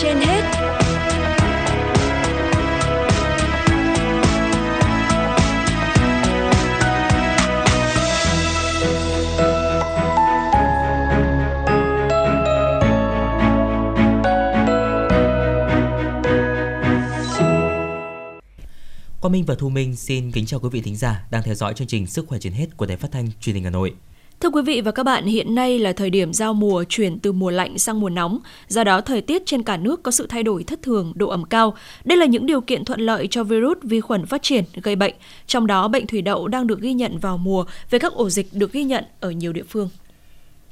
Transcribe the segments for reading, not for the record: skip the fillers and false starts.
trên hết. Quang Minh và Thu Minh xin kính chào quý vị thính giả đang theo dõi chương trình Sức khỏe trên hết của Đài Phát thanh Truyền hình Hà Nội. Thưa quý vị và các bạn, hiện nay là thời điểm giao mùa chuyển từ mùa lạnh sang mùa nóng, do đó thời tiết trên cả nước có sự thay đổi thất thường, độ ẩm cao. Đây là những điều kiện thuận lợi cho virus, vi khuẩn phát triển, gây bệnh. Trong đó, bệnh thủy đậu đang được ghi nhận vào mùa với các ổ dịch được ghi nhận ở nhiều địa phương.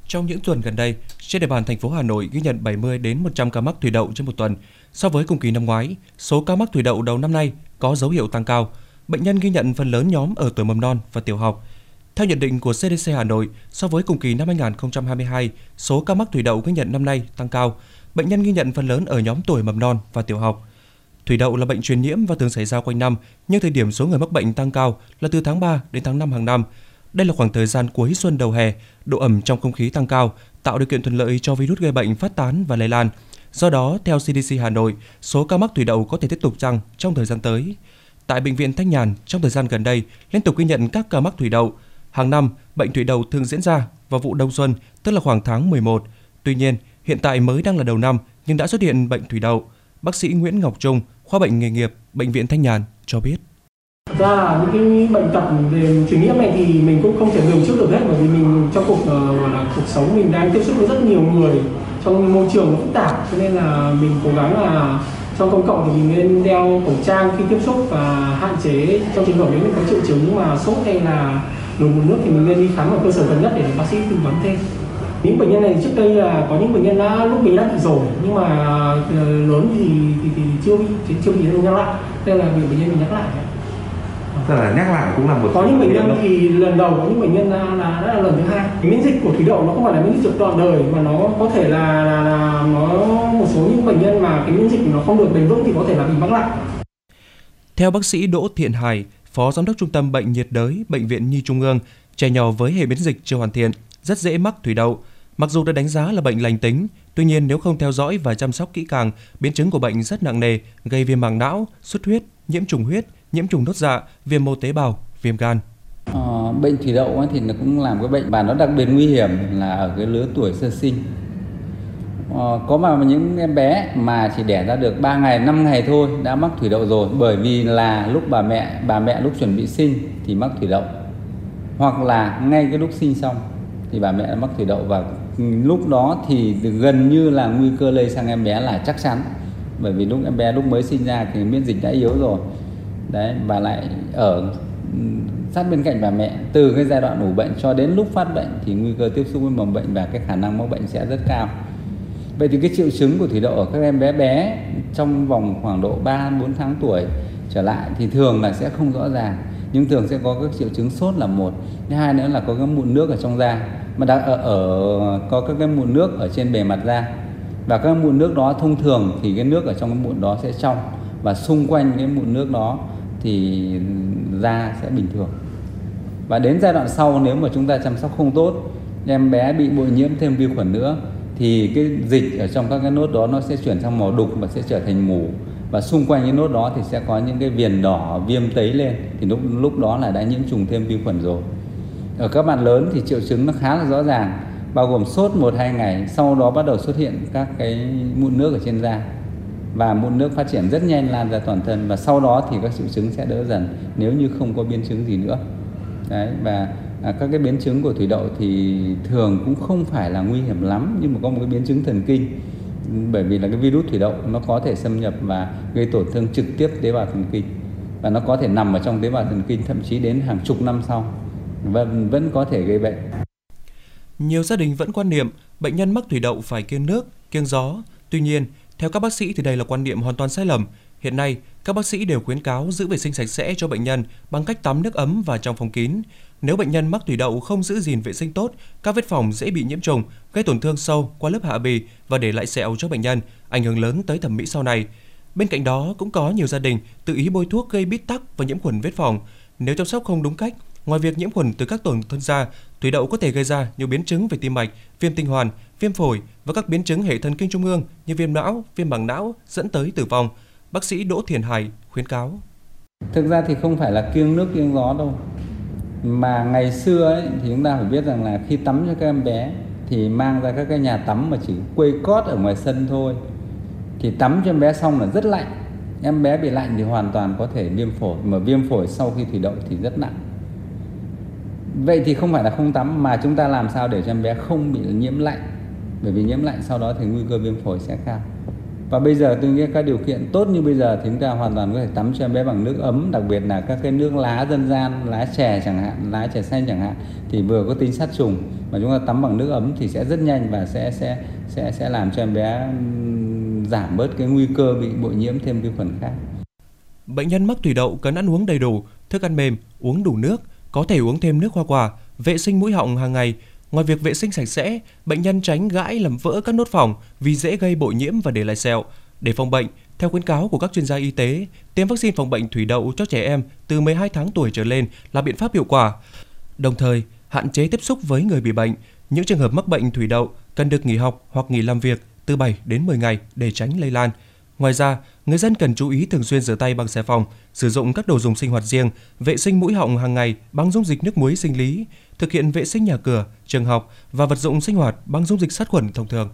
Trong những tuần gần đây, trên địa bàn thành phố Hà Nội ghi nhận 70 đến 100 ca mắc thủy đậu trên một tuần. So với cùng kỳ năm ngoái, số ca mắc thủy đậu đầu năm nay có dấu hiệu tăng cao. Bệnh nhân ghi nhận phần lớn nhóm ở tuổi mầm non và tiểu học. Theo nhận định của CDC Hà Nội, so với cùng kỳ năm 2022, số ca mắc thủy đậu ghi nhận năm nay tăng cao. Bệnh nhân ghi nhận phần lớn ở nhóm tuổi mầm non và tiểu học. Thủy đậu là bệnh truyền nhiễm và thường xảy ra quanh năm, nhưng thời điểm số người mắc bệnh tăng cao là từ tháng 3 đến tháng 5 hàng năm. Đây là khoảng thời gian cuối xuân đầu hè, độ ẩm trong không khí tăng cao, tạo điều kiện thuận lợi cho virus gây bệnh phát tán và lây lan. Do đó, theo CDC Hà Nội, số ca mắc thủy đậu có thể tiếp tục tăng trong thời gian tới. Tại Bệnh viện Thanh Nhàn, trong thời gian gần đây, liên tục ghi nhận các ca mắc thủy đậu. Hàng năm, bệnh thủy đậu thường diễn ra vào vụ đông xuân, tức là khoảng tháng 11. Tuy nhiên, hiện tại mới đang là đầu năm nhưng đã xuất hiện bệnh thủy đậu. Bác sĩ Nguyễn Ngọc Trung, khoa bệnh nghề nghiệp, Bệnh viện Thanh Nhàn cho biết. Thật ra những cái bệnh tật về truyền nhiễm này thì mình cũng không thể lường trước được hết, bởi vì mình trong cuộc sống mình đang tiếp xúc với rất nhiều người, trong môi trường phức tạp, cho nên là mình cố gắng là trong công cộng thì mình nên đeo khẩu trang khi tiếp xúc và hạn chế, trong trường hợp nếu mình có triệu chứng mà sốt hay là nổi mụn nước thì mình nên đi khám ở cơ sở gần nhất để bác sĩ tư vấn thêm. Những bệnh nhân này trước đây là có những bệnh nhân đã lúc mình đã bị rồi, nhưng mà lớn thì chưa bị nhắc lại, nên là bệnh nhân mình nhắc lại. Cũng là một có những bệnh nhân thì lần đầu, có những bệnh nhân đã là lần thứ hai. Miễn dịch của thủy đậu nó không phải là miễn dịch trực toàn đời, mà nó có thể là nó một số những bệnh nhân mà cái miễn dịch nó không được bền vững thì có thể là bị mắc lại. Theo bác sĩ Đỗ Thiện Hải, Phó Giám đốc Trung tâm Bệnh nhiệt đới Bệnh viện Nhi Trung ương, trẻ nhỏ với hệ miễn dịch chưa hoàn thiện rất dễ mắc thủy đậu. Mặc dù được đánh giá là bệnh lành tính, tuy nhiên nếu không theo dõi và chăm sóc kỹ càng, biến chứng của bệnh rất nặng nề, gây viêm màng não, xuất huyết, nhiễm trùng đốt dạ, viêm mô tế bào, viêm gan. Bệnh thủy đậu ấy thì nó cũng làm cái bệnh mà nó đặc biệt nguy hiểm là ở cái lứa tuổi sơ sinh. Có mà những em bé mà chỉ đẻ ra được 3 ngày, 5 ngày thôi đã mắc thủy đậu rồi, bởi vì là lúc bà mẹ lúc chuẩn bị sinh thì mắc thủy đậu. Hoặc là ngay cái lúc sinh xong thì bà mẹ đã mắc thủy đậu, và lúc đó thì gần như là nguy cơ lây sang em bé là chắc chắn. Bởi vì lúc em bé lúc mới sinh ra thì miễn dịch đã yếu rồi. Đấy, và lại ở sát bên cạnh bà mẹ, từ cái giai đoạn ủ bệnh cho đến lúc phát bệnh thì nguy cơ tiếp xúc với mầm bệnh và cái khả năng mắc bệnh sẽ rất cao. Vậy thì cái triệu chứng của thủy đậu ở các em bé trong vòng khoảng độ 3-4 tháng tuổi trở lại thì thường là sẽ không rõ ràng, nhưng thường sẽ có các triệu chứng sốt là một, thứ hai nữa là có các mụn nước ở trong da, mà đã có các cái mụn nước ở trên bề mặt da, và các mụn nước đó thông thường thì cái nước ở trong cái mụn đó sẽ trong, và xung quanh cái mụn nước đó thì da sẽ bình thường. Và đến giai đoạn sau, nếu mà chúng ta chăm sóc không tốt, em bé bị bội nhiễm thêm vi khuẩn nữa thì cái dịch ở trong các cái nốt đó nó sẽ chuyển sang màu đục và sẽ trở thành mủ, và xung quanh cái nốt đó thì sẽ có những cái viền đỏ viêm tấy lên, thì lúc đó là đã nhiễm trùng thêm vi khuẩn rồi. Ở các bạn lớn thì triệu chứng nó khá là rõ ràng, bao gồm sốt 1-2 ngày, sau đó bắt đầu xuất hiện các cái mụn nước ở trên da, và mụn nước phát triển rất nhanh, lan ra toàn thân, và sau đó thì các triệu chứng sẽ đỡ dần nếu như không có biến chứng gì nữa. Đấy, và các cái biến chứng của thủy đậu thì thường cũng không phải là nguy hiểm lắm, nhưng mà có một cái biến chứng thần kinh, bởi vì là cái virus thủy đậu nó có thể xâm nhập và gây tổn thương trực tiếp tế bào thần kinh, và nó có thể nằm ở trong tế bào thần kinh thậm chí đến hàng chục năm sau và vẫn có thể gây bệnh. Nhiều gia đình vẫn quan niệm bệnh nhân mắc thủy đậu phải kiêng nước, kiêng gió. Tuy nhiên, theo các bác sĩ thì đây là quan niệm hoàn toàn sai lầm. Hiện nay, các bác sĩ đều khuyến cáo giữ vệ sinh sạch sẽ cho bệnh nhân bằng cách tắm nước ấm và trong phòng kín. Nếu bệnh nhân mắc thủy đậu không giữ gìn vệ sinh tốt, các vết phòng dễ bị nhiễm trùng, gây tổn thương sâu qua lớp hạ bì và để lại sẹo cho bệnh nhân, ảnh hưởng lớn tới thẩm mỹ sau này. Bên cạnh đó, cũng có nhiều gia đình tự ý bôi thuốc gây bít tắc và nhiễm khuẩn vết phòng. Nếu chăm sóc không đúng cách, Ngoài việc nhiễm khuẩn từ các tổn thân da, thủy đậu có thể gây ra nhiều biến chứng về tim mạch, viêm tinh hoàn, viêm phổi và các biến chứng hệ thần kinh trung ương như viêm não, viêm màng não dẫn tới tử vong. Bác sĩ Đỗ Thiện Hải khuyến cáo. Thực ra thì không phải là kiêng nước kiêng gió đâu. Mà ngày xưa ấy, thì chúng ta phải biết rằng là khi tắm cho các em bé thì mang ra các cái nhà tắm mà chỉ quây cót ở ngoài sân thôi. Thì tắm cho em bé xong là rất lạnh. Em bé bị lạnh thì hoàn toàn có thể viêm phổi, mà viêm phổi sau khi thủy đậu thì rất nặng. Vậy thì không phải là không tắm, mà chúng ta làm sao để cho em bé không bị nhiễm lạnh, bởi vì nhiễm lạnh sau đó thì nguy cơ viêm phổi sẽ cao. Và bây giờ tôi nghĩ các điều kiện tốt như bây giờ thì chúng ta hoàn toàn có thể tắm cho em bé bằng nước ấm, đặc biệt là các cái nước lá dân gian, lá chè chẳng hạn, lá chè xanh chẳng hạn, thì vừa có tính sát trùng mà chúng ta tắm bằng nước ấm thì sẽ rất nhanh và sẽ làm cho em bé giảm bớt cái nguy cơ bị bội nhiễm thêm vi khuẩn khác. Bệnh nhân mắc thủy đậu cần ăn uống đầy đủ, thức ăn mềm, uống đủ nước, có thể uống thêm nước hoa quả, vệ sinh mũi họng hàng ngày. Ngoài việc vệ sinh sạch sẽ, bệnh nhân tránh gãi làm vỡ các nốt phòng vì dễ gây bội nhiễm và để lại sẹo. Để phòng bệnh, theo khuyến cáo của các chuyên gia y tế, tiêm vaccine phòng bệnh thủy đậu cho trẻ em từ 12 tháng tuổi trở lên là biện pháp hiệu quả. Đồng thời, hạn chế tiếp xúc với người bị bệnh. Những trường hợp mắc bệnh thủy đậu cần được nghỉ học hoặc nghỉ làm việc từ 7 đến 10 ngày để tránh lây lan. Ngoài ra, người dân cần chú ý thường xuyên rửa tay bằng xà phòng, sử dụng các đồ dùng sinh hoạt riêng, vệ sinh mũi họng hàng ngày bằng dung dịch nước muối sinh lý, thực hiện vệ sinh nhà cửa, trường học và vật dụng sinh hoạt bằng dung dịch sát khuẩn thông thường.